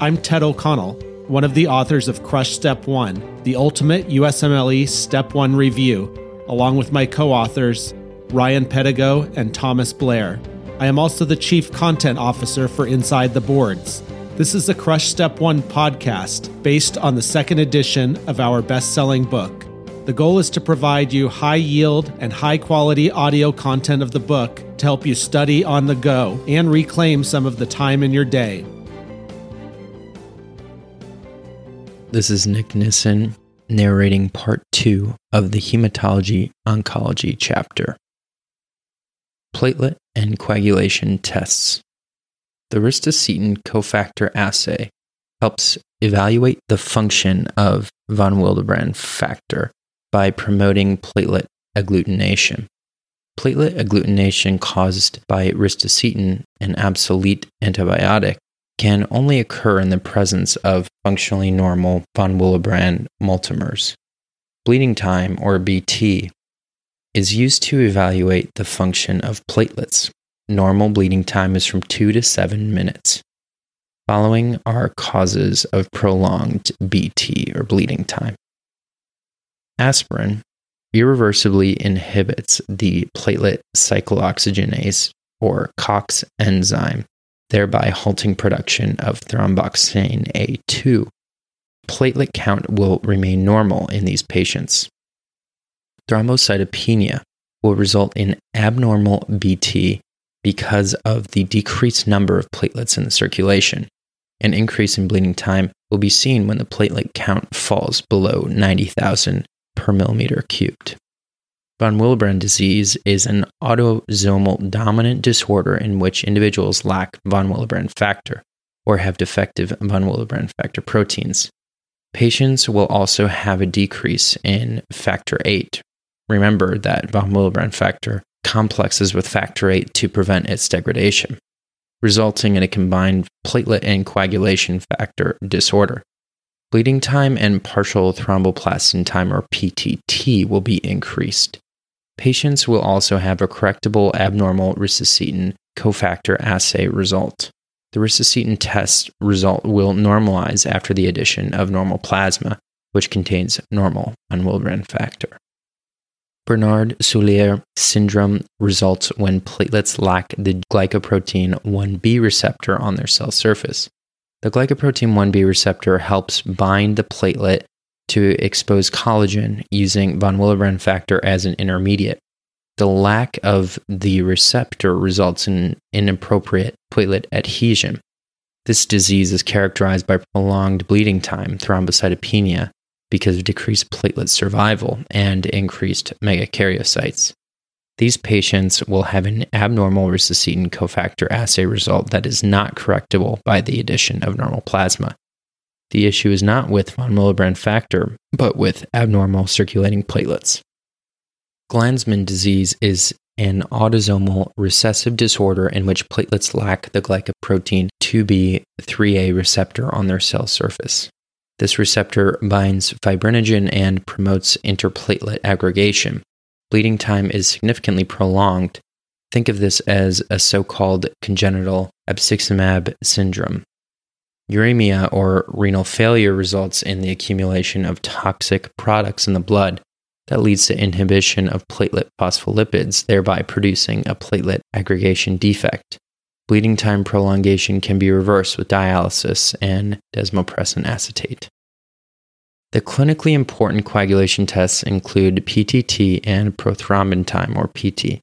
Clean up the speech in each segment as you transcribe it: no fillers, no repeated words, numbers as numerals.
I'm Ted O'Connell, one of the authors of Crush Step 1, the ultimate USMLE Step 1 review, along with my co-authors, Ryan Pedigo and Thomas Blair. I am also the Chief Content Officer for Inside the Boards. This is the Crush Step 1 podcast based on the second edition of our best-selling book. The goal is to provide you high-yield and high-quality audio content of the book to help you study on the go and reclaim some of the time in your day. This is Nick Nissen narrating Part 2 of the Hematology Oncology chapter. Platelet and coagulation tests. The Ristocetin cofactor assay helps evaluate the function of von Willebrand factor by promoting platelet agglutination. Platelet agglutination caused by ristocetin, an obsolete antibiotic, can only occur in the presence of functionally normal von Willebrand multimers. Bleeding time, or BT, is used to evaluate the function of platelets. Normal bleeding time is from 2 to 7 minutes. Following are causes of prolonged BT, or bleeding time. Aspirin irreversibly inhibits the platelet cyclooxygenase, or COX enzyme, thereby halting production of thromboxane A2. Platelet count will remain normal in these patients. Thrombocytopenia will result in abnormal BT because of the decreased number of platelets in the circulation. An increase in bleeding time will be seen when the platelet count falls below 90,000 per millimeter cubed. Von Willebrand disease is an autosomal dominant disorder in which individuals lack von Willebrand factor or have defective von Willebrand factor proteins. Patients will also have a decrease in factor VIII. Remember that von Willebrand factor complexes with factor VIII to prevent its degradation, resulting in a combined platelet and coagulation factor disorder. Bleeding time and partial thromboplastin time, or PTT, will be increased. Patients will also have a correctable abnormal ristocetin cofactor assay result. The ristocetin test result will normalize after the addition of normal plasma, which contains normal von Willebrand factor. Bernard-Soulier syndrome results when platelets lack the glycoprotein 1B receptor on their cell surface. The glycoprotein 1B receptor helps bind the platelet to expose collagen using von Willebrand factor as an intermediate. The lack of the receptor results in inappropriate platelet adhesion. This disease is characterized by prolonged bleeding time, thrombocytopenia, because of decreased platelet survival and increased megakaryocytes. These patients will have an abnormal ristocetin cofactor assay result that is not correctable by the addition of normal plasma. The issue is not with von Willebrand factor, but with abnormal circulating platelets. Glanzmann disease is an autosomal recessive disorder in which platelets lack the glycoprotein 2B3A receptor on their cell surface. This receptor binds fibrinogen and promotes interplatelet aggregation. Bleeding time is significantly prolonged. Think of this as a so-called congenital abciximab syndrome. Uremia, or renal failure, results in the accumulation of toxic products in the blood that leads to inhibition of platelet phospholipids, thereby producing a platelet aggregation defect. Bleeding time prolongation can be reversed with dialysis and desmopressin acetate. The clinically important coagulation tests include PTT and prothrombin time, or PT.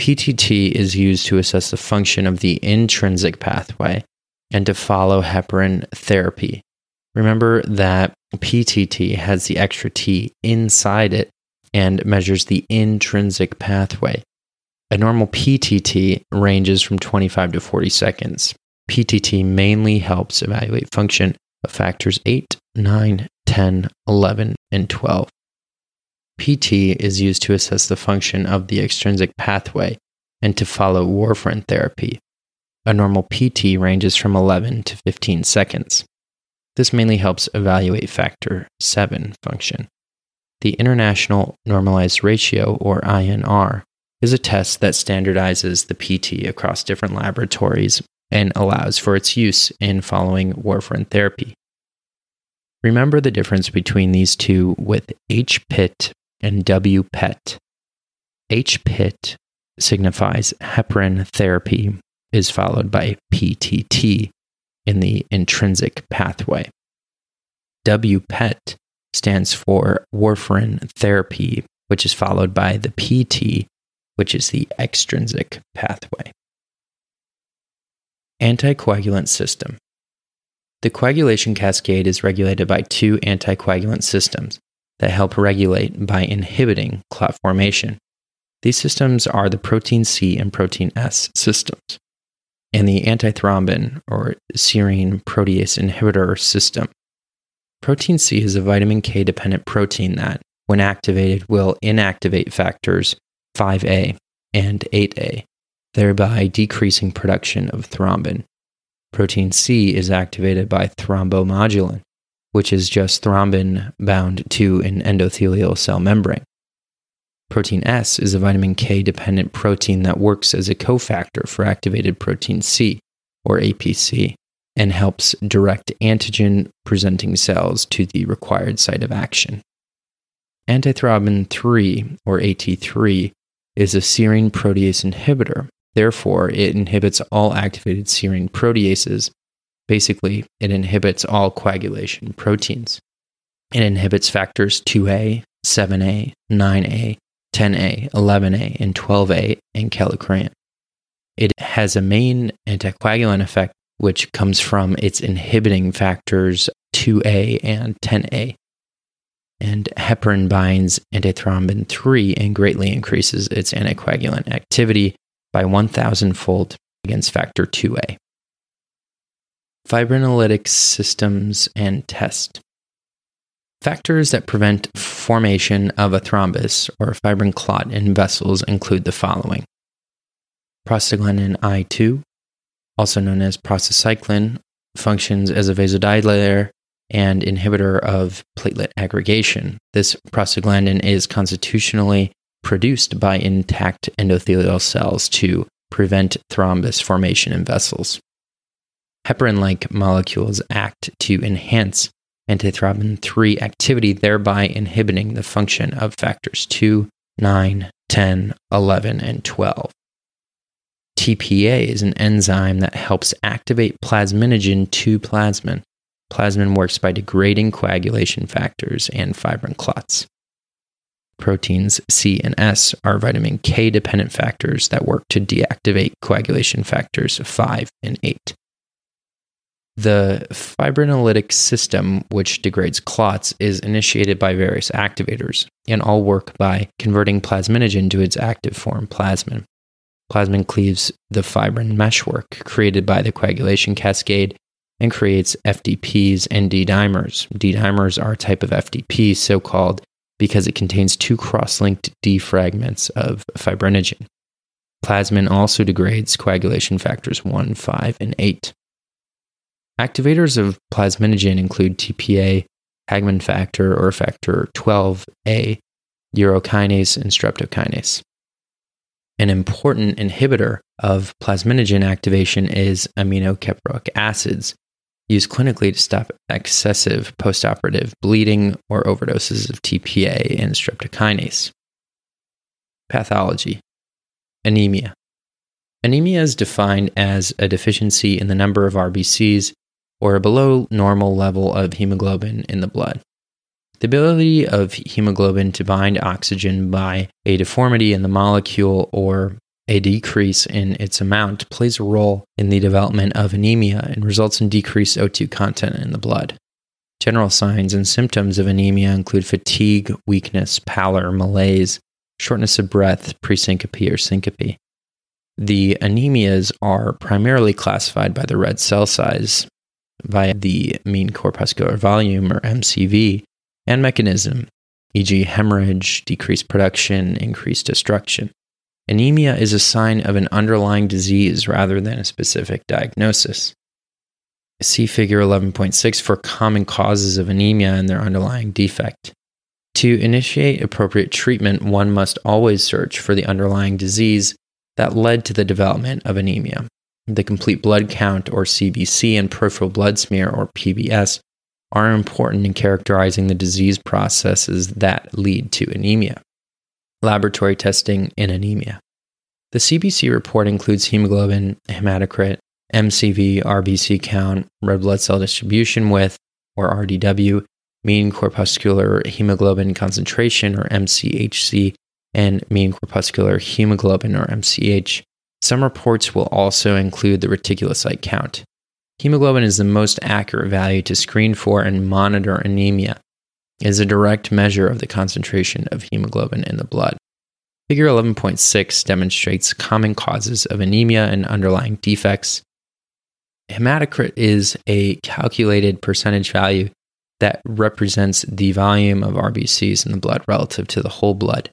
PTT is used to assess the function of the intrinsic pathway and to follow heparin therapy. Remember that PTT has the extra T inside it and measures the intrinsic pathway. A normal PTT ranges from 25 to 40 seconds. PTT mainly helps evaluate function of factors 8, 9, 10, 11, and 12. PT is used to assess the function of the extrinsic pathway and to follow warfarin therapy. A normal PT ranges from 11 to 15 seconds. This mainly helps evaluate factor 7 function. The International Normalized Ratio, or INR, is a test that standardizes the PT across different laboratories and allows for its use in following warfarin therapy. Remember the difference between these two with HPIT and WPET. HPIT signifies heparin therapy is followed by PTT in the intrinsic pathway. WPET stands for warfarin therapy, which is followed by the PT, which is the extrinsic pathway. Anticoagulant system. The coagulation cascade is regulated by two anticoagulant systems that help regulate by inhibiting clot formation. These systems are the protein C and protein S systems, and the antithrombin or serine protease inhibitor system. Protein C is a vitamin K-dependent protein that, when activated, will inactivate factors 5A and 8A, thereby decreasing production of thrombin. Protein C is activated by thrombomodulin, which is just thrombin bound to an endothelial cell membrane. Protein S is a vitamin K-dependent protein that works as a cofactor for activated protein C, or APC, and helps direct antigen-presenting cells to the required site of action. Antithrombin 3, or AT3, is a serine protease inhibitor. Therefore, it inhibits all activated serine proteases. Basically, it inhibits all coagulation proteins. It inhibits factors 2A, 7A, 9A, 10A, 11A, and 12A, and kallikrein. It has a main anticoagulant effect, which comes from its inhibiting factors 2A and 10A. And heparin binds antithrombin 3 and greatly increases its anticoagulant activity by 1,000-fold against factor 2A. Fibrinolytic systems and test. Factors that prevent formation of a thrombus or fibrin clot in vessels include the following. Prostaglandin I2, also known as prostacyclin, functions as a vasodilator and inhibitor of platelet aggregation. This prostaglandin is constitutionally produced by intact endothelial cells to prevent thrombus formation in vessels. Heparin-like molecules act to enhance antithrombin 3 activity, thereby inhibiting the function of factors 2, 9, 10, 11, and 12. TPA is an enzyme that helps activate plasminogen 2 plasmin. Plasmin works by degrading coagulation factors and fibrin clots. Proteins C and S are vitamin K-dependent factors that work to deactivate coagulation factors 5 and 8. The fibrinolytic system, which degrades clots, is initiated by various activators, and all work by converting plasminogen to its active form, plasmin. Plasmin cleaves the fibrin meshwork created by the coagulation cascade and creates FDPs and D-dimers. D-dimers are a type of FDP, so-called because it contains two cross-linked D fragments of fibrinogen. Plasmin also degrades coagulation factors 1, 5, and 8. Activators of plasminogen include TPA, Hagman factor or factor 12A, urokinase, and streptokinase. An important inhibitor of plasminogen activation is aminocaproic acids, used clinically to stop excessive postoperative bleeding or overdoses of TPA and streptokinase. Pathology. Anemia. Anemia is defined as a deficiency in the number of RBCs or a below normal level of hemoglobin in the blood. The ability of hemoglobin to bind oxygen by a deformity in the molecule or a decrease in its amount plays a role in the development of anemia and results in decreased O2 content in the blood. General signs and symptoms of anemia include fatigue, weakness, pallor, malaise, shortness of breath, presyncope or syncope. The anemias are primarily classified by the red cell size, via the mean corpuscular volume or MCV, and mechanism, e.g. hemorrhage, decreased production, increased destruction. Anemia is a sign of an underlying disease rather than a specific diagnosis. See figure 11.6 for common causes of anemia and their underlying defect. To initiate appropriate treatment, one must always search for the underlying disease that led to the development of anemia. The complete blood count, or CBC, and peripheral blood smear, or PBS, are important in characterizing the disease processes that lead to anemia. Laboratory testing in anemia. The CBC report includes hemoglobin, hematocrit, MCV, RBC count, red blood cell distribution width, or RDW, mean corpuscular hemoglobin concentration, or MCHC, and mean corpuscular hemoglobin, or MCH. Some reports will also include the reticulocyte count. Hemoglobin is the most accurate value to screen for and monitor anemia. It is a direct measure of the concentration of hemoglobin in the blood. Figure 11.6 demonstrates common causes of anemia and underlying defects. Hematocrit is a calculated percentage value that represents the volume of RBCs in the blood relative to the whole blood.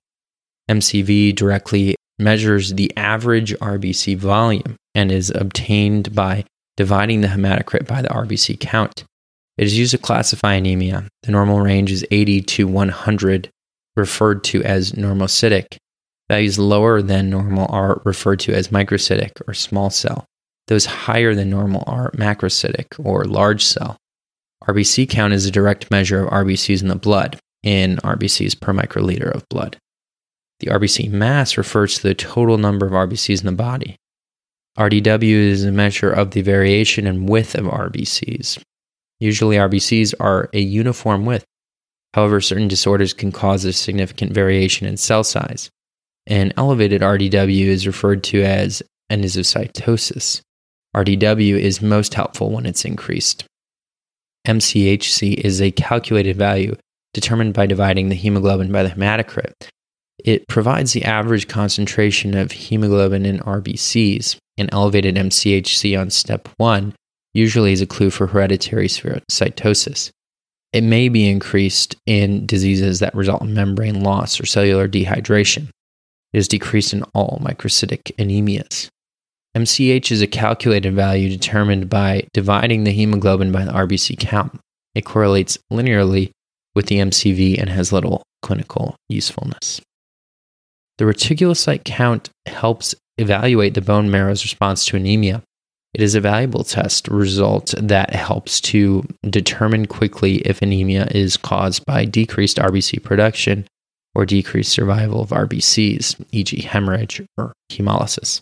MCV directly measures the average RBC volume and is obtained by dividing the hematocrit by the RBC count. It is used to classify anemia. The normal range is 80 to 100, referred to as normocytic. Values lower than normal are referred to as microcytic, or small cell. Those higher than normal are macrocytic, or large cell. RBC count is a direct measure of RBCs in the blood, in RBCs per microliter of blood. The RBC mass refers to the total number of RBCs in the body. RDW is a measure of the variation and width of RBCs. Usually RBCs are a uniform width. However, certain disorders can cause a significant variation in cell size. An elevated RDW is referred to as anisocytosis. RDW is most helpful when it's increased. MCHC is a calculated value determined by dividing the hemoglobin by the hematocrit. It provides the average concentration of hemoglobin in RBCs. An elevated MCHC on step 1 usually is a clue for hereditary spherocytosis. It may be increased in diseases that result in membrane loss or cellular dehydration. It is decreased in all microcytic anemias. MCH is a calculated value determined by dividing the hemoglobin by the RBC count. It correlates linearly with the MCV and has little clinical usefulness. The reticulocyte count helps evaluate the bone marrow's response to anemia. It is a valuable test result that helps to determine quickly if anemia is caused by decreased RBC production or decreased survival of RBCs, e.g. hemorrhage or hemolysis.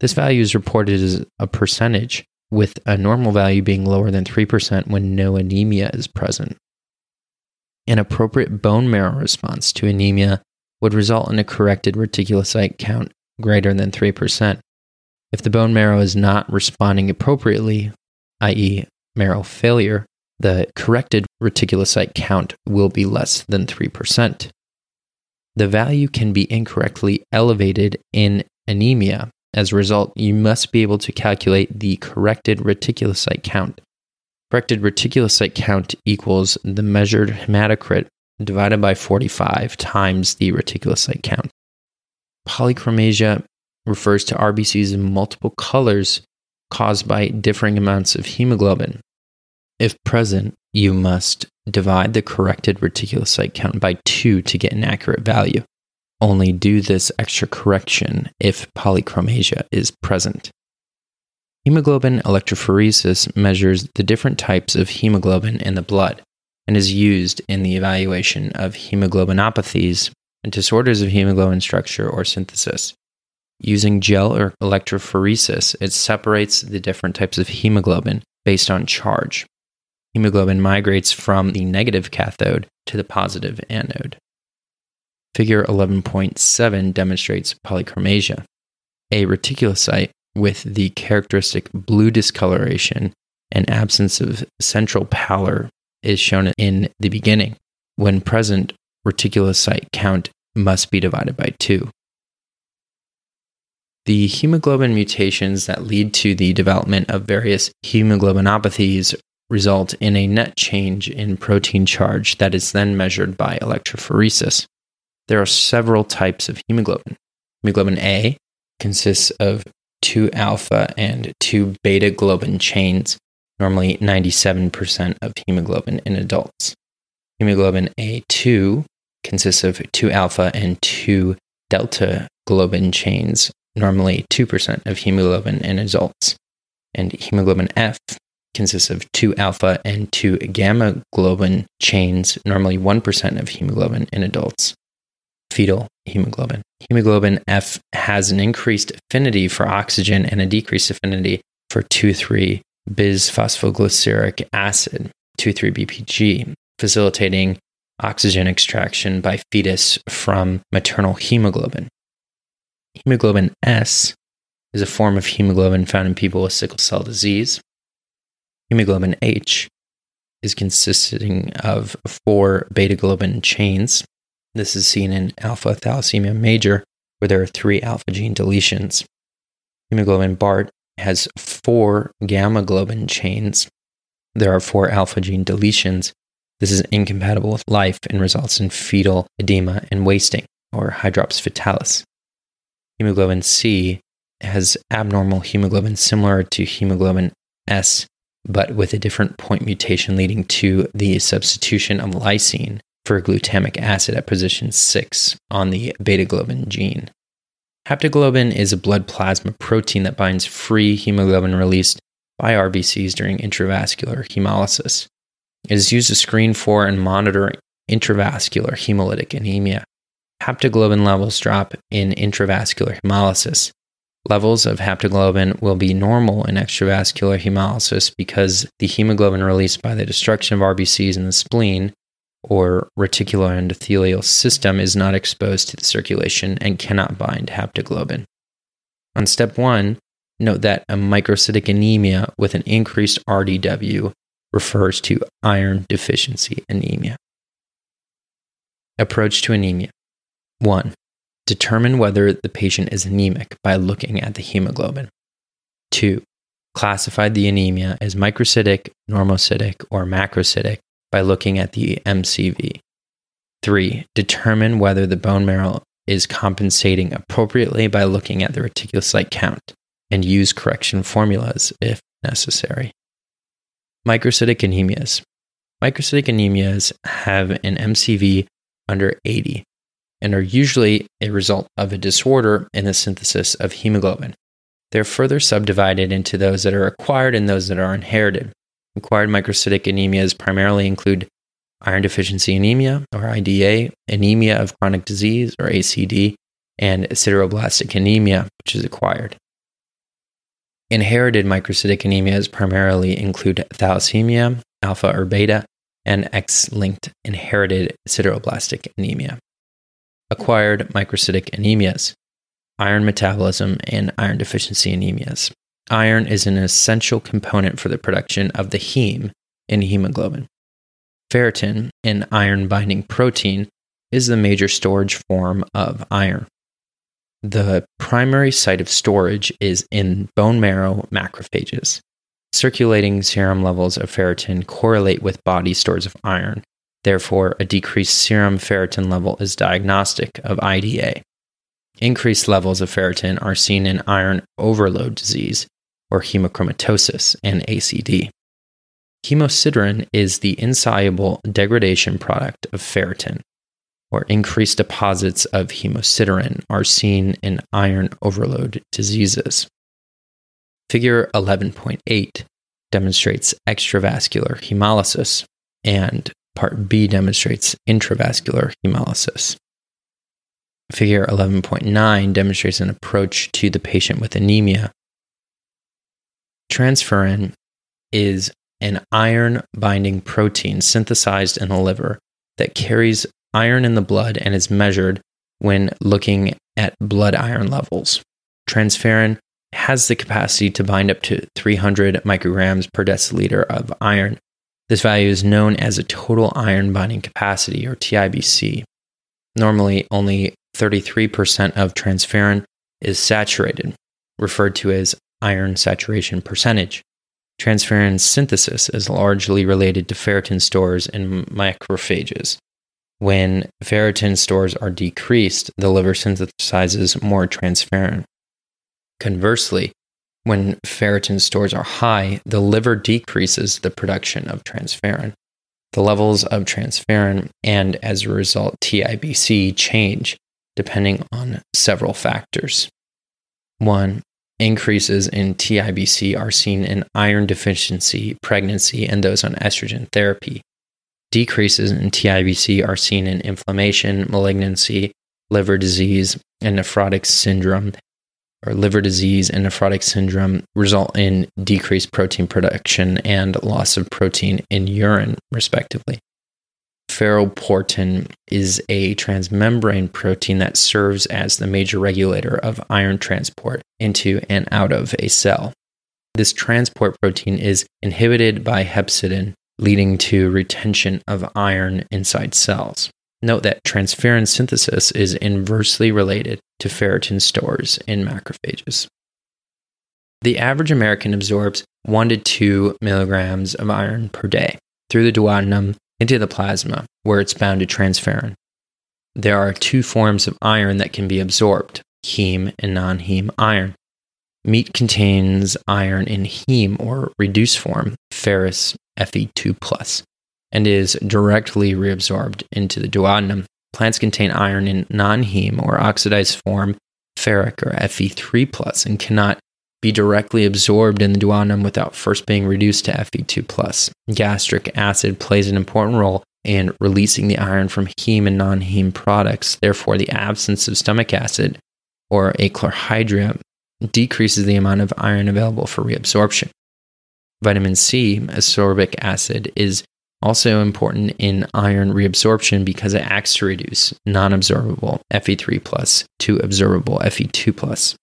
This value is reported as a percentage, with a normal value being lower than 3% when no anemia is present. An appropriate bone marrow response to anemia would result in a corrected reticulocyte count greater than 3%. If the bone marrow is not responding appropriately, i.e. marrow failure, the corrected reticulocyte count will be less than 3%. The value can be incorrectly elevated in anemia. As a result, you must be able to calculate the corrected reticulocyte count. Corrected reticulocyte count equals the measured hematocrit divided by 45 times the reticulocyte count. Polychromasia refers to RBCs in multiple colors caused by differing amounts of hemoglobin. If present, you must divide the corrected reticulocyte count by 2 to get an accurate value. Only do this extra correction if polychromasia is present. Hemoglobin electrophoresis measures the different types of hemoglobin in the blood and is used in the evaluation of hemoglobinopathies and disorders of hemoglobin structure or synthesis. Using gel or electrophoresis, it separates the different types of hemoglobin based on charge. Hemoglobin migrates from the negative cathode to the positive anode. Figure 11.7 demonstrates polychromasia. A reticulocyte with the characteristic blue discoloration and absence of central pallor is shown in the beginning. When present, reticulocyte count must be divided by 2. The hemoglobin mutations that lead to the development of various hemoglobinopathies result in a net change in protein charge that is then measured by electrophoresis. There are several types of hemoglobin. Hemoglobin A consists of 2 alpha and 2 beta globin chains, normally 97% of hemoglobin in adults. Hemoglobin A2 consists of 2 alpha and 2 delta globin chains, normally 2% of hemoglobin in adults. And hemoglobin F consists of two alpha and two gamma globin chains, normally 1% of hemoglobin in adults. Fetal hemoglobin. Hemoglobin F has an increased affinity for oxygen and a decreased affinity for 2,3-bisphosphoglyceric acid, 2,3-BPG, facilitating oxygen extraction by fetus from maternal hemoglobin. Hemoglobin S is a form of hemoglobin found in people with sickle cell disease. Hemoglobin H is consisting of four beta globin chains. This is seen in alpha thalassemia major, where there are three alpha gene deletions. Hemoglobin BART has four gamma globin chains. There are four alpha gene deletions. This is incompatible with life and results in fetal edema and wasting, or hydrops fetalis. Hemoglobin C has abnormal hemoglobin similar to hemoglobin S, but with a different point mutation leading to the substitution of lysine for glutamic acid at position 6 on the beta globin gene. Haptoglobin is a blood plasma protein that binds free hemoglobin released by RBCs during intravascular hemolysis. It is used to screen for and monitor intravascular hemolytic anemia. Haptoglobin levels drop in intravascular hemolysis. Levels of haptoglobin will be normal in extravascular hemolysis because the hemoglobin released by the destruction of RBCs in the spleen or reticular endothelial system is not exposed to the circulation and cannot bind haptoglobin. On step 1, note that a microcytic anemia with an increased RDW refers to iron deficiency anemia. Approach to anemia. 1. Determine whether the patient is anemic by looking at the hemoglobin. 2. Classify the anemia as microcytic, normocytic, or macrocytic by looking at the MCV. 3. Determine whether the bone marrow is compensating appropriately by looking at the reticulocyte count, and use correction formulas if necessary. Microcytic anemias. Microcytic anemias have an MCV under 80 and are usually a result of a disorder in the synthesis of hemoglobin. They're further subdivided into those that are acquired and those that are inherited. Acquired microcytic anemias primarily include iron deficiency anemia, or IDA, anemia of chronic disease, or ACD, and sideroblastic anemia, which is acquired. Inherited microcytic anemias primarily include thalassemia, alpha or beta, and X-linked inherited sideroblastic anemia. Acquired microcytic anemias, iron metabolism, and iron deficiency anemias. Iron is an essential component for the production of the heme in hemoglobin. Ferritin, an iron-binding protein, is the major storage form of iron. The primary site of storage is in bone marrow macrophages. Circulating serum levels of ferritin correlate with body stores of iron. Therefore, a decreased serum ferritin level is diagnostic of IDA. Increased levels of ferritin are seen in iron overload disease, or hemochromatosis, and ACD. Hemosiderin is the insoluble degradation product of ferritin, or increased deposits of hemosiderin are seen in iron overload diseases. Figure 11.8 demonstrates extravascular hemolysis, and Part B demonstrates intravascular hemolysis. Figure 11.9 demonstrates an approach to the patient with anemia. Transferrin is an iron-binding protein synthesized in the liver that carries iron in the blood and is measured when looking at blood iron levels. Transferrin has the capacity to bind up to 300 micrograms per deciliter of iron. This value is known as a total iron binding capacity, or TIBC. Normally, only 33% of transferrin is saturated, referred to as iron saturation percentage. Transferrin synthesis is largely related to ferritin stores in macrophages. When ferritin stores are decreased, the liver synthesizes more transferrin. Conversely, when ferritin stores are high, the liver decreases the production of transferrin. The levels of transferrin and, as a result, TIBC change depending on several factors. 1. Increases in TIBC are seen in iron deficiency, pregnancy, and those on estrogen therapy. Decreases in TIBC are seen in inflammation, malignancy, liver disease, and nephrotic syndrome, or liver disease and nephrotic syndrome result in decreased protein production and loss of protein in urine, respectively. Ferroportin is a transmembrane protein that serves as the major regulator of iron transport into and out of a cell. This transport protein is inhibited by hepcidin, leading to retention of iron inside cells. Note that transferrin synthesis is inversely related to ferritin stores in macrophages. The average American absorbs 1 to 2 milligrams of iron per day through the duodenum into the plasma, where it's bound to transferrin. There are 2 forms of iron that can be absorbed, heme and non-heme iron. Meat contains iron in heme or reduced form, ferrous Fe2+, and is directly reabsorbed into the duodenum. Plants contain iron in non-heme or oxidized form, ferric or Fe3+, and cannot be directly absorbed in the duodenum without first being reduced to Fe2+. Gastric acid plays an important role in releasing the iron from heme and non-heme products. Therefore, the absence of stomach acid or achlorhydria decreases the amount of iron available for reabsorption. Vitamin C, ascorbic acid, is also important in iron reabsorption because it acts to reduce non-absorbable Fe3+ to absorbable Fe2+.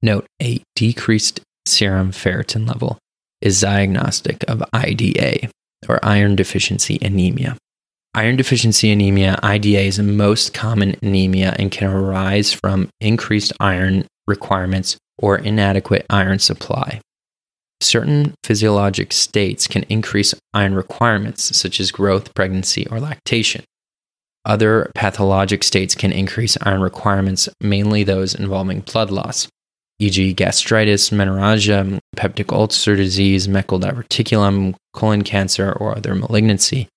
Note, a decreased serum ferritin level is diagnostic of IDA, or iron deficiency anemia. Iron deficiency anemia, IDA, is the most common anemia and can arise from increased iron requirements or inadequate iron supply. Certain physiologic states can increase iron requirements, such as growth, pregnancy, or lactation. Other pathologic states can increase iron requirements, mainly those involving blood loss, e.g. gastritis, menorrhagia, peptic ulcer disease, macular diverticulum, colon cancer, or other malignancy.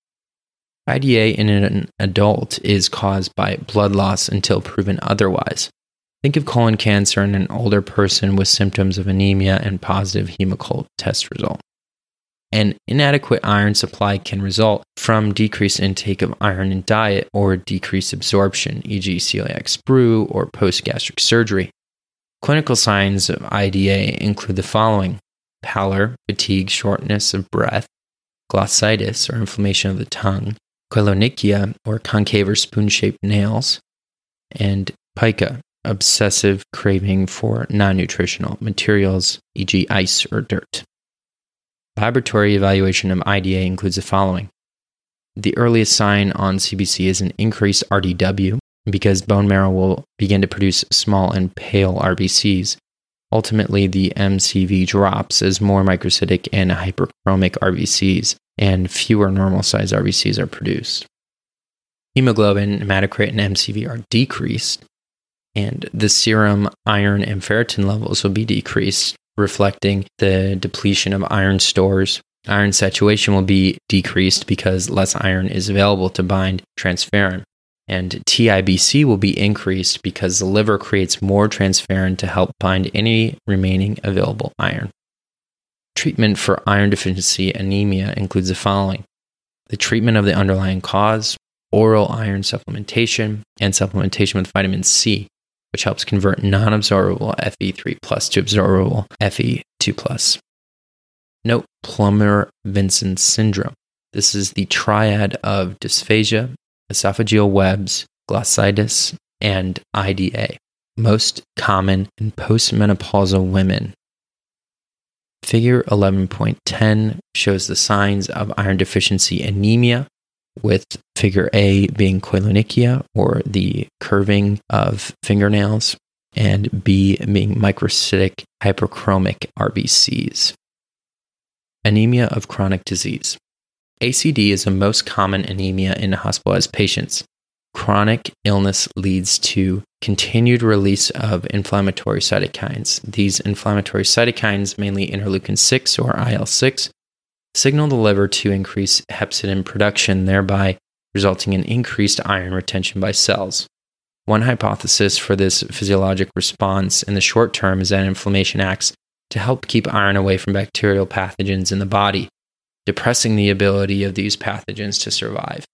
IDA in an adult is caused by blood loss until proven otherwise. Think of colon cancer in an older person with symptoms of anemia and positive hemoccult test result. An inadequate iron supply can result from decreased intake of iron in diet or decreased absorption, e.g. celiac sprue or post-gastric surgery. Clinical signs of IDA include the following: pallor, fatigue, shortness of breath, glossitis or inflammation of the tongue, chylonychia or concave or spoon-shaped nails, and pica, obsessive craving for non-nutritional materials, e.g. ice or dirt. Laboratory evaluation of IDA includes the following. The earliest sign on CBC is an increased RDW because bone marrow will begin to produce small and pale RBCs. Ultimately, the MCV drops as more microcytic and hyperchromic RBCs and fewer normal-sized RBCs are produced. Hemoglobin, hematocrit, and MCV are decreased, and the serum iron and ferritin levels will be decreased, reflecting the depletion of iron stores. Iron saturation will be decreased because less iron is available to bind transferrin, and TIBC will be increased because the liver creates more transferrin to help bind any remaining available iron. Treatment for iron deficiency anemia includes the following: the treatment of the underlying cause, oral iron supplementation, and supplementation with vitamin C, which helps convert non-absorbable Fe3+ to absorbable Fe2+. Note Plummer-Vinson syndrome. This is the triad of dysphagia, esophageal webs, glossitis, and IDA, most common in postmenopausal women. Figure 11.10 shows the signs of iron deficiency anemia, with figure A being chylonychia, or the curving of fingernails, and B being microcytic hyperchromic RBCs. Anemia of chronic disease. ACD is the most common anemia in hospitalized patients. Chronic illness leads to continued release of inflammatory cytokines. These inflammatory cytokines, mainly interleukin-6 or IL-6, signal the liver to increase hepcidin production, thereby resulting in increased iron retention by cells. One hypothesis for this physiologic response in the short term is that inflammation acts to help keep iron away from bacterial pathogens in the body, depressing the ability of these pathogens to survive.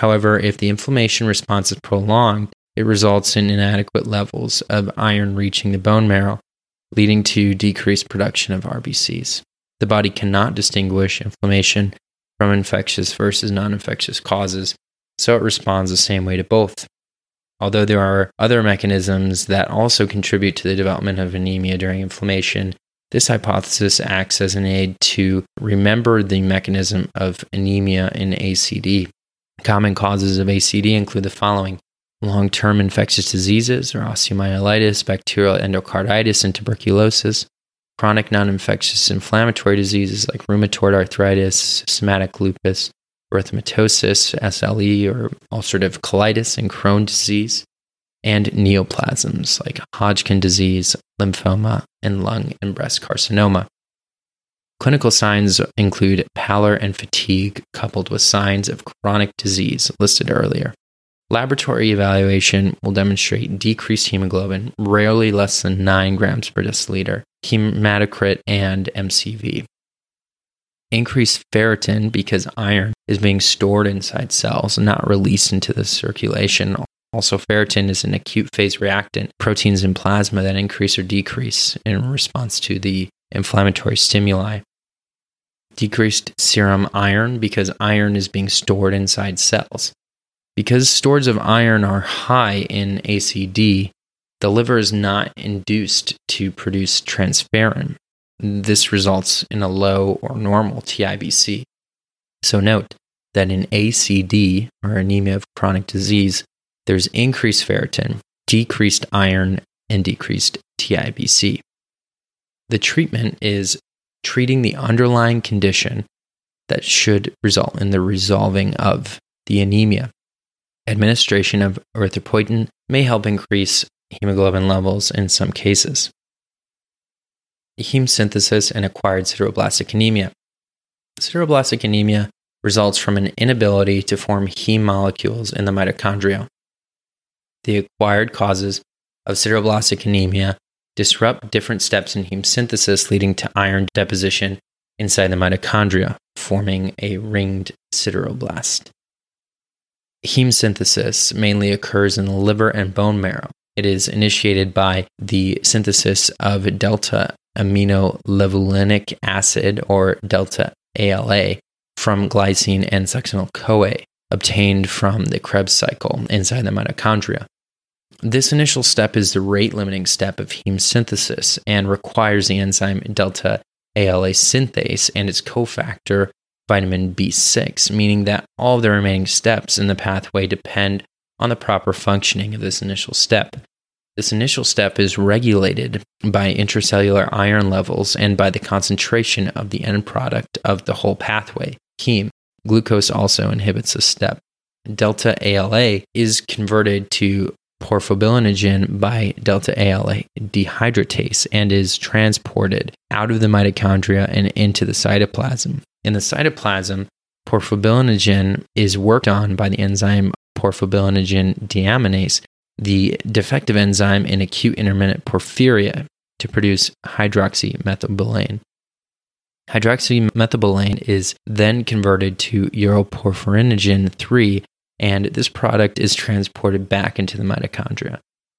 However, if the inflammation response is prolonged, it results in inadequate levels of iron reaching the bone marrow, leading to decreased production of RBCs. The body cannot distinguish inflammation from infectious versus non-infectious causes, so it responds the same way to both. Although there are other mechanisms that also contribute to the development of anemia during inflammation, this hypothesis acts as an aid to remember the mechanism of anemia in ACD. Common causes of ACD include the following: long-term infectious diseases or osteomyelitis, bacterial endocarditis, and tuberculosis, chronic non-infectious inflammatory diseases like rheumatoid arthritis, systemic lupus, erythematosus, SLE, or ulcerative colitis and Crohn's disease, and neoplasms like Hodgkin disease, lymphoma, and lung and breast carcinoma. Clinical signs include pallor and fatigue coupled with signs of chronic disease listed earlier. Laboratory evaluation will demonstrate decreased hemoglobin, rarely less than 9 grams per deciliter, hematocrit, and MCV. Increased ferritin because iron is being stored inside cells and not released into the circulation. Also, ferritin is an acute phase reactant, proteins in plasma that increase or decrease in response to the inflammatory stimuli. Decreased serum iron because iron is being stored inside cells. Because stores of iron are high in ACD, the liver is not induced to produce transferrin. This results in a low or normal TIBC. So note that in ACD, or anemia of chronic disease, there's increased ferritin, decreased iron, and decreased TIBC. The treatment is treating the underlying condition that should result in the resolving of the anemia. Administration of erythropoietin may help increase hemoglobin levels in some cases. Heme synthesis and acquired sideroblastic anemia. Sideroblastic anemia results from an inability to form heme molecules in the mitochondria. The acquired causes of sideroblastic anemia disrupt different steps in heme synthesis, leading to iron deposition inside the mitochondria, forming a ringed sideroblast. Heme synthesis mainly occurs in the liver and bone marrow. It is initiated by the synthesis of delta-aminolevulinic acid, or delta-ALA, from glycine and succinyl-CoA, obtained from the Krebs cycle inside the mitochondria. This initial step is the rate-limiting step of heme synthesis and requires the enzyme delta-ALA synthase and its cofactor, vitamin B6, meaning that all the remaining steps in the pathway depend on the proper functioning of this initial step. This initial step is regulated by intracellular iron levels and by the concentration of the end product of the whole pathway, heme. Glucose also inhibits this step. Delta-ALA is converted to porphobilinogen by delta-ALA dehydratase and is transported out of the mitochondria and into the cytoplasm. In the cytoplasm, porphobilinogen is worked on by the enzyme porphobilinogen deaminase, the defective enzyme in acute intermittent porphyria, to produce hydroxymethylbilane. Hydroxymethylbilane is then converted to uroporphyrinogen 3, and this product is transported back into the mitochondria.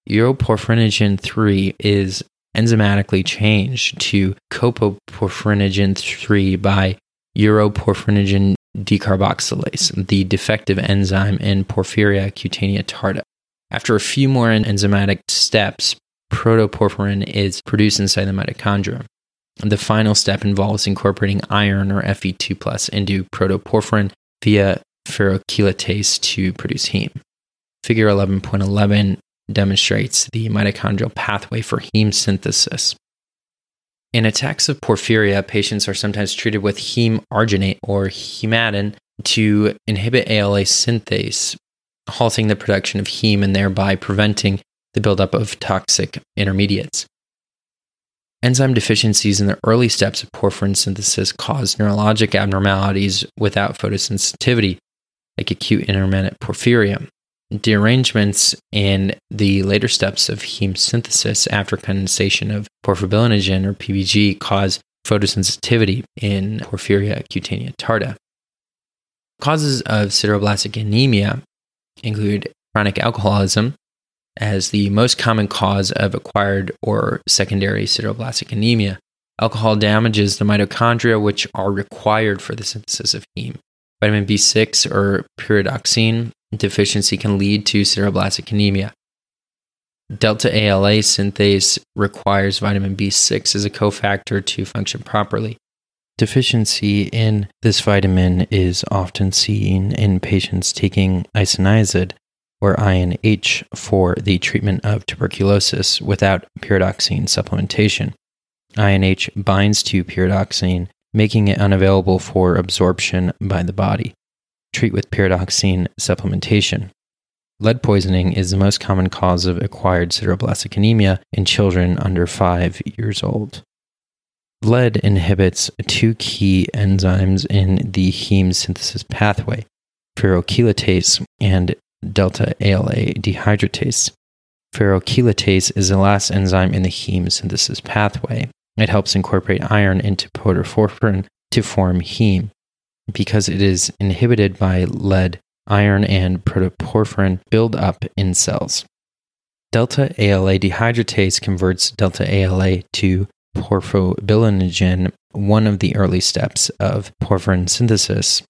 Uroporphyrinogen 3 is enzymatically changed to copoporphyrinogen 3 by uroporphyrinogen decarboxylase, the defective enzyme in porphyria cutanea tarda. After a few more enzymatic steps, protoporphyrin is produced inside the mitochondria. The final step involves incorporating iron, or Fe2+, into protoporphyrin via ferrochelatase to produce heme. Figure 11.11 demonstrates the mitochondrial pathway for heme synthesis. In attacks of porphyria, patients are sometimes treated with heme arginate or hematin to inhibit ALA synthase, halting the production of heme and thereby preventing the buildup of toxic intermediates. Enzyme deficiencies in the early steps of porphyrin synthesis cause neurologic abnormalities without photosensitivity, like acute intermittent porphyria. Derangements in the later steps of heme synthesis after condensation of porphobilinogen or PBG cause photosensitivity in porphyria cutanea tarda. Causes of sideroblastic anemia include chronic alcoholism as the most common cause of acquired or secondary sideroblastic anemia. Alcohol damages the mitochondria, which are required for the synthesis of heme. Vitamin B6 or pyridoxine deficiency can lead to sideroblastic anemia. Delta ALA synthase requires vitamin B6 as a cofactor to function properly. Deficiency in this vitamin is often seen in patients taking isoniazid or INH for the treatment of tuberculosis without pyridoxine supplementation. INH binds to pyridoxine, making it unavailable for absorption by the body. Treat with pyridoxine supplementation. Lead poisoning is the most common cause of acquired sideroblastic anemia in children under 5 years old. Lead inhibits two key enzymes in the heme synthesis pathway, ferrochelatase and delta ALA dehydratase. Ferrochelatase is the last enzyme in the heme synthesis pathway. It helps incorporate iron into protoporphyrin to form heme. Because it is inhibited by lead, iron, and protoporphyrin build up in cells. Delta ALA dehydratase converts delta ALA to porphobilinogen, one of the early steps of porphyrin synthesis.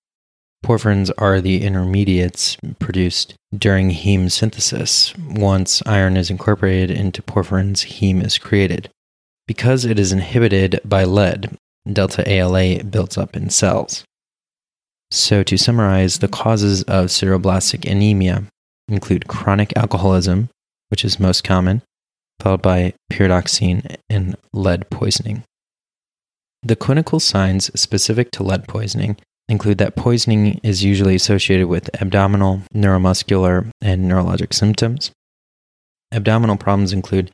Porphyrins are the intermediates produced during heme synthesis. Once iron is incorporated into porphyrins, heme is created. Because it is inhibited by lead, delta ALA builds up in cells. So to summarize, the causes of sideroblastic anemia include chronic alcoholism, which is most common, followed by pyridoxine and lead poisoning. The clinical signs specific to lead poisoning include that poisoning is usually associated with abdominal, neuromuscular, and neurologic symptoms. Abdominal problems include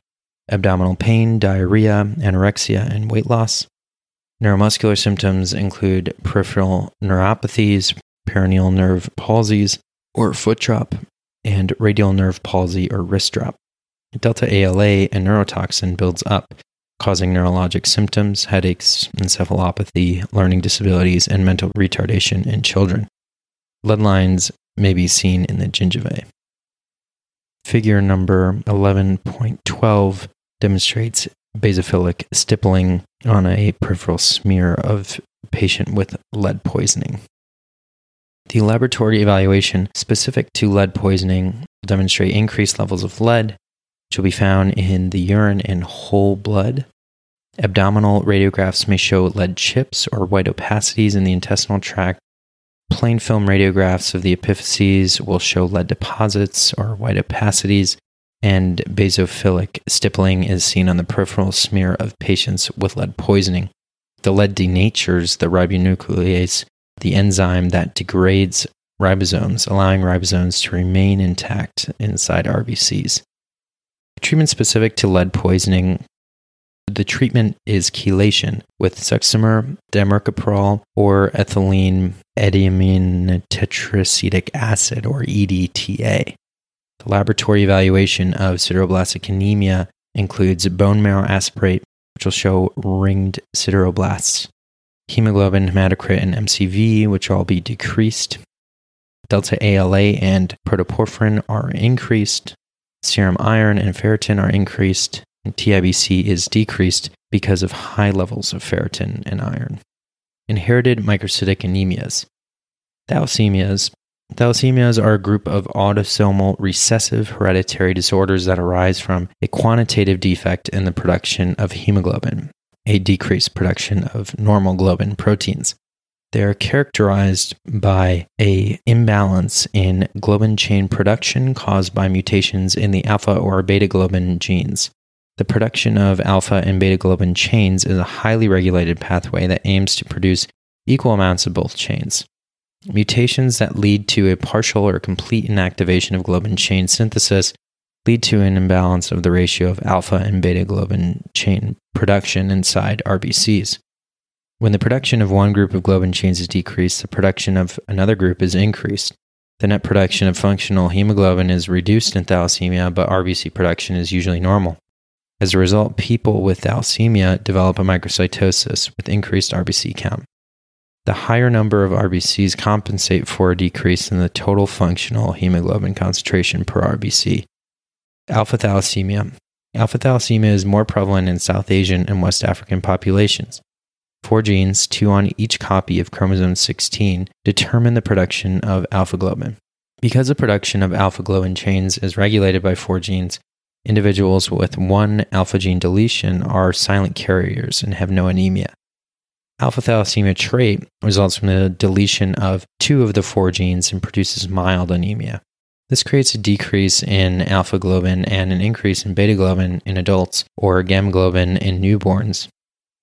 abdominal pain, diarrhea, anorexia, and weight loss. Neuromuscular symptoms include peripheral neuropathies, peroneal nerve palsies, or foot drop, and radial nerve palsy or wrist drop. Delta ALA and neurotoxin builds up, causing neurologic symptoms, headaches, encephalopathy, learning disabilities, and mental retardation in children. Lead lines may be seen in the gingivae. Figure number 11.12 demonstrates basophilic stippling on a peripheral smear of patient with lead poisoning. The laboratory evaluation specific to lead poisoning will demonstrate increased levels of lead, which will be found in the urine and whole blood. Abdominal radiographs may show lead chips or white opacities in the intestinal tract. Plain film radiographs of the epiphyses will show lead deposits or white opacities, and basophilic stippling is seen on the peripheral smear of patients with lead poisoning. The lead denatures the ribonuclease, the enzyme that degrades ribosomes, allowing ribosomes to remain intact inside RBCs. Treatment specific to lead poisoning. The treatment is chelation with succimer, dimercaprol, or ethylene ediamine tetracetic acid, or EDTA. The laboratory evaluation of sideroblastic anemia includes bone marrow aspirate, which will show ringed sideroblasts, hemoglobin, hematocrit, and MCV, which all be decreased. Delta ALA and protoporphyrin are increased. Serum iron and ferritin are increased, and TIBC is decreased because of high levels of ferritin and iron. Inherited microcytic anemias. Thalassemias. Thalassemias are a group of autosomal recessive hereditary disorders that arise from a quantitative defect in the production of hemoglobin, a decreased production of normal globin proteins. They are characterized by an imbalance in globin chain production caused by mutations in the alpha or beta globin genes. The production of alpha and beta globin chains is a highly regulated pathway that aims to produce equal amounts of both chains. Mutations that lead to a partial or complete inactivation of globin chain synthesis lead to an imbalance of the ratio of alpha and beta globin chain production inside RBCs. When the production of one group of globin chains is decreased, the production of another group is increased. The net production of functional hemoglobin is reduced in thalassemia, but RBC production is usually normal. As a result, people with thalassemia develop a microcytosis with increased RBC count. The higher number of RBCs compensate for a decrease in the total functional hemoglobin concentration per RBC. Alpha thalassemia. Alpha thalassemia is more prevalent in South Asian and West African populations. 4 genes, 2 on each copy of chromosome 16, determine the production of alpha-globin. Because the production of alpha-globin chains is regulated by 4 genes, individuals with one alpha gene deletion are silent carriers and have no anemia. Alpha thalassemia trait results from the deletion of 2 of the 4 genes and produces mild anemia. This creates a decrease in alpha globin and an increase in beta globin in adults or gamma globin in newborns.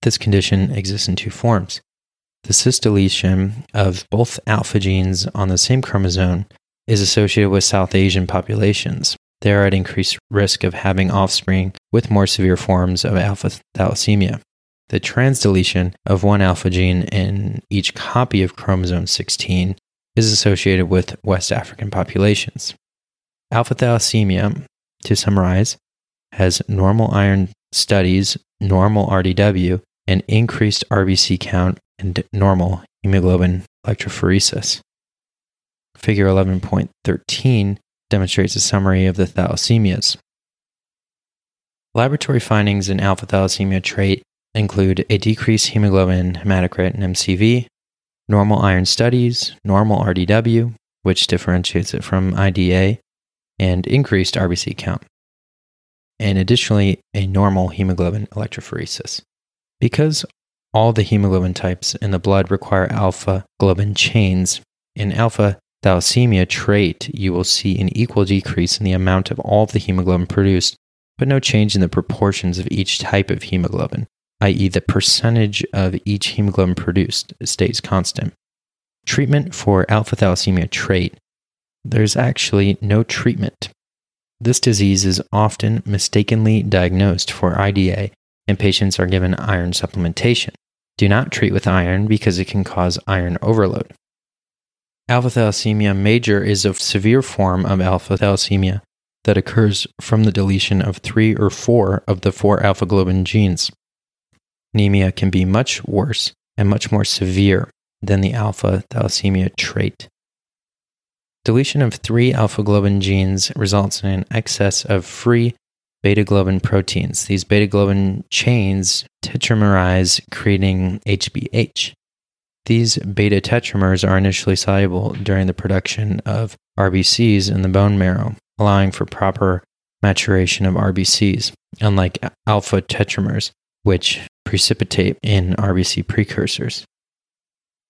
This condition exists in 2 forms. The cis deletion of both alpha genes on the same chromosome is associated with South Asian populations. They are at increased risk of having offspring with more severe forms of alpha thalassemia. The transdeletion of one alpha gene in each copy of chromosome 16 is associated with West African populations. Alpha thalassemia, to summarize, has normal iron studies, normal RDW, and increased RBC count and normal hemoglobin electrophoresis. Figure 11.13 demonstrates a summary of the thalassemias. Laboratory findings in alpha thalassemia trait include a decreased hemoglobin, hematocrit, and MCV, normal iron studies, normal RDW, which differentiates it from IDA, and increased RBC count, and additionally, a normal hemoglobin electrophoresis. Because all the hemoglobin types in the blood require alpha globin chains, in alpha thalassemia trait, you will see an equal decrease in the amount of all of the hemoglobin produced, but no change in the proportions of each type of hemoglobin, i.e. the percentage of each hemoglobin produced stays constant. Treatment for alpha thalassemia trait. There's actually no treatment. This disease is often mistakenly diagnosed for IDA, and patients are given iron supplementation. Do not treat with iron because it can cause iron overload. Alpha thalassemia major is a severe form of alpha thalassemia that occurs from the deletion of 3 or 4 of the 4 alpha globin genes. Anemia can be much worse and much more severe than the alpha thalassemia trait. Deletion of 3 alpha globin genes results in an excess of free beta globin proteins. These beta globin chains tetramerize, creating HBH. These beta tetramers are initially soluble during the production of RBCs in the bone marrow, allowing for proper maturation of RBCs, unlike alpha tetramers, which precipitate in RBC precursors.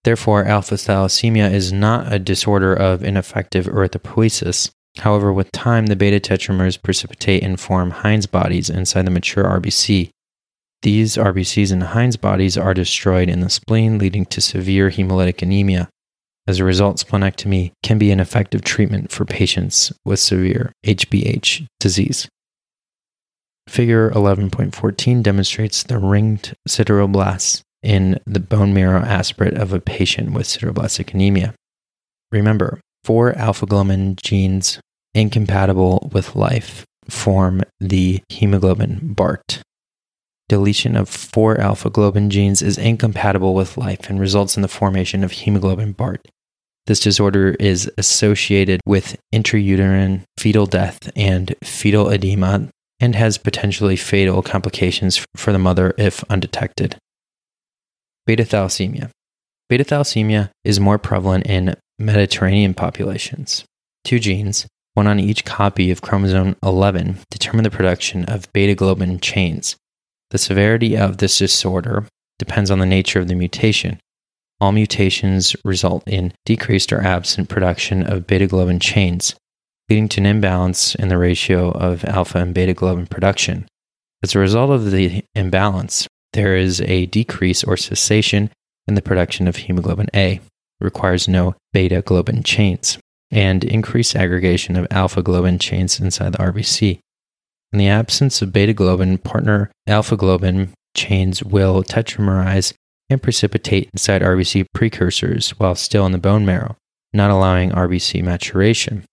Therefore, alpha thalassemia is not a disorder of ineffective erythropoiesis. However, with time, the beta tetramers precipitate and form Hind's bodies inside the mature RBC. These RBCs and Hind's bodies are destroyed in the spleen, leading to severe hemolytic anemia. As a result, splenectomy can be an effective treatment for patients with severe HBH disease. Figure 11.14 demonstrates the ringed sideroblasts in the bone marrow aspirate of a patient with sideroblastic anemia. Remember, 4 alpha-globin genes incompatible with life form the hemoglobin BART. Deletion of 4 alpha-globin genes is incompatible with life and results in the formation of hemoglobin BART. This disorder is associated with intrauterine fetal death and fetal edema, and has potentially fatal complications for the mother if undetected. Beta thalassemia. Beta thalassemia is more prevalent in Mediterranean populations. 2 genes, 1 on each copy of chromosome 11, determine the production of beta globin chains. The severity of this disorder depends on the nature of the mutation. All mutations result in decreased or absent production of beta globin chains, leading to an imbalance in the ratio of alpha and beta globin production. As a result of the imbalance, there is a decrease or cessation in the production of hemoglobin A, requires no beta globin chains, and increased aggregation of alpha globin chains inside the RBC. In the absence of beta globin, partner alpha globin chains will tetramerize and precipitate inside RBC precursors while still in the bone marrow, not allowing RBC maturation.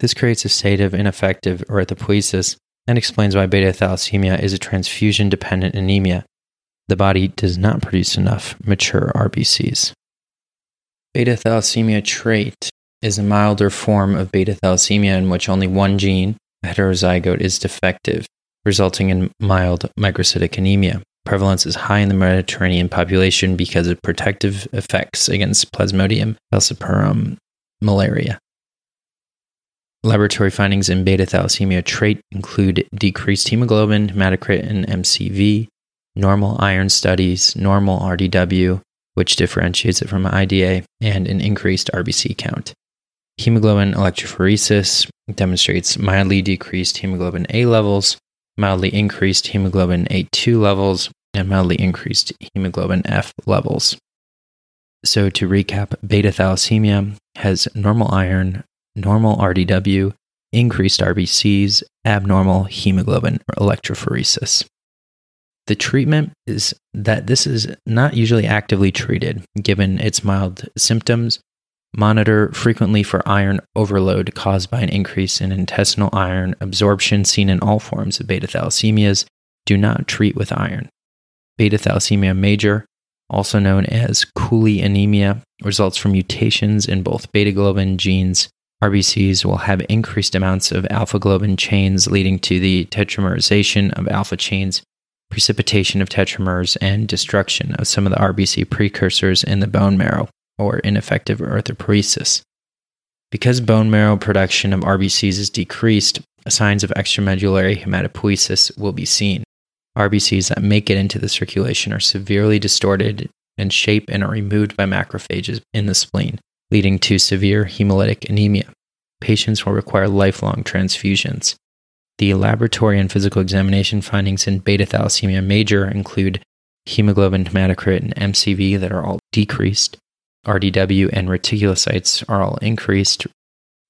This creates a sative, ineffective erythropoiesis and explains why beta thalassemia is a transfusion-dependent anemia. The body does not produce enough mature RBCs. Beta thalassemia trait is a milder form of beta thalassemia in which only one gene, a heterozygote, is defective, resulting in mild microcytic anemia. Prevalence is high in the Mediterranean population because of protective effects against Plasmodium falciparum malaria. Laboratory findings in beta thalassemia trait include decreased hemoglobin, hematocrit, and MCV, normal iron studies, normal RDW, which differentiates it from IDA, and an increased RBC count. Hemoglobin electrophoresis demonstrates mildly decreased hemoglobin A levels, mildly increased hemoglobin A2 levels, and mildly increased hemoglobin F levels. So to recap, beta thalassemia has normal iron, normal RDW, increased RBCs, abnormal hemoglobin electrophoresis. The treatment is that this is not usually actively treated, given its mild symptoms. Monitor frequently for iron overload caused by an increase in intestinal iron absorption seen in all forms of beta thalassemias. Do not treat with iron. Beta thalassemia major, also known as Cooley anemia, results from mutations in both beta globin genes. RBCs will have increased amounts of alpha globin chains, leading to the tetramerization of alpha chains, precipitation of tetramers, and destruction of some of the RBC precursors in the bone marrow, or ineffective erythropoiesis. Because bone marrow production of RBCs is decreased, signs of extramedullary hematopoiesis will be seen. RBCs that make it into the circulation are severely distorted in shape and are removed by macrophages in the spleen, leading to severe hemolytic anemia. Patients will require lifelong transfusions. The laboratory and physical examination findings in beta thalassemia major include hemoglobin, hematocrit, and MCV that are all decreased. RDW and reticulocytes are all increased.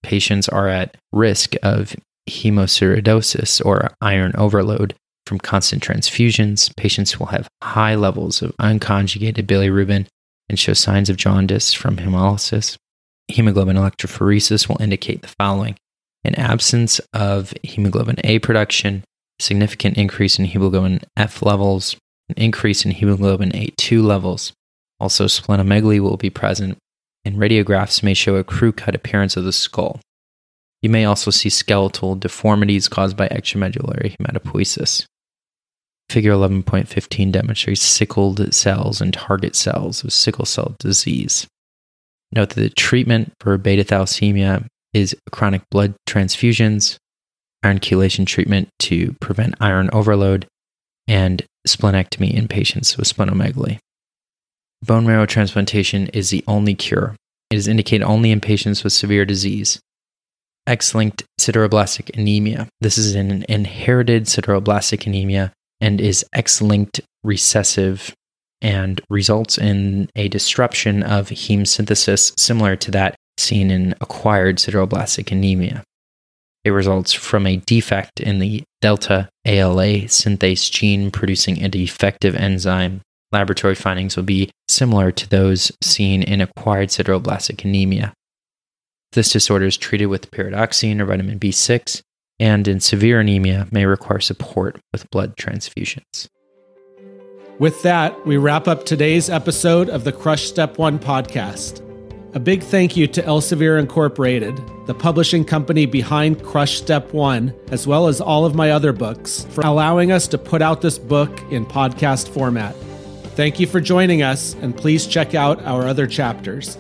Patients are at risk of hemosiderosis or iron overload from constant transfusions. Patients will have high levels of unconjugated bilirubin and show signs of jaundice from hemolysis. Hemoglobin electrophoresis will indicate the following: an absence of hemoglobin A production, significant increase in hemoglobin F levels, an increase in hemoglobin A2 levles. Also, splenomegaly will be present, and radiographs may show a crew-cut appearance of the skull. You may also see skeletal deformities caused by extramedullary hematopoiesis. Figure 11.15 demonstrates sickled cells and target cells of sickle cell disease. Note that the treatment for beta thalassemia is chronic blood transfusions, iron chelation treatment to prevent iron overload, and splenectomy in patients with splenomegaly. Bone marrow transplantation is the only cure. It is indicated only in patients with severe disease. X-linked sideroblastic anemia. This is an inherited sideroblastic anemia and is X-linked recessive and results in a disruption of heme synthesis similar to that seen in acquired sideroblastic anemia. It results from a defect in the delta ALA synthase gene producing a defective enzyme. Laboratory findings will be similar to those seen in acquired sideroblastic anemia. This disorder is treated with pyridoxine or vitamin B6, and in severe anemia may require support with blood transfusions. With that, we wrap up today's episode of the Crush Step 1 podcast. A big thank you to Elsevier Incorporated, the publishing company behind Crush Step 1, as well as all of my other books, for allowing us to put out this book in podcast format. Thank you for joining us, and please check out our other chapters.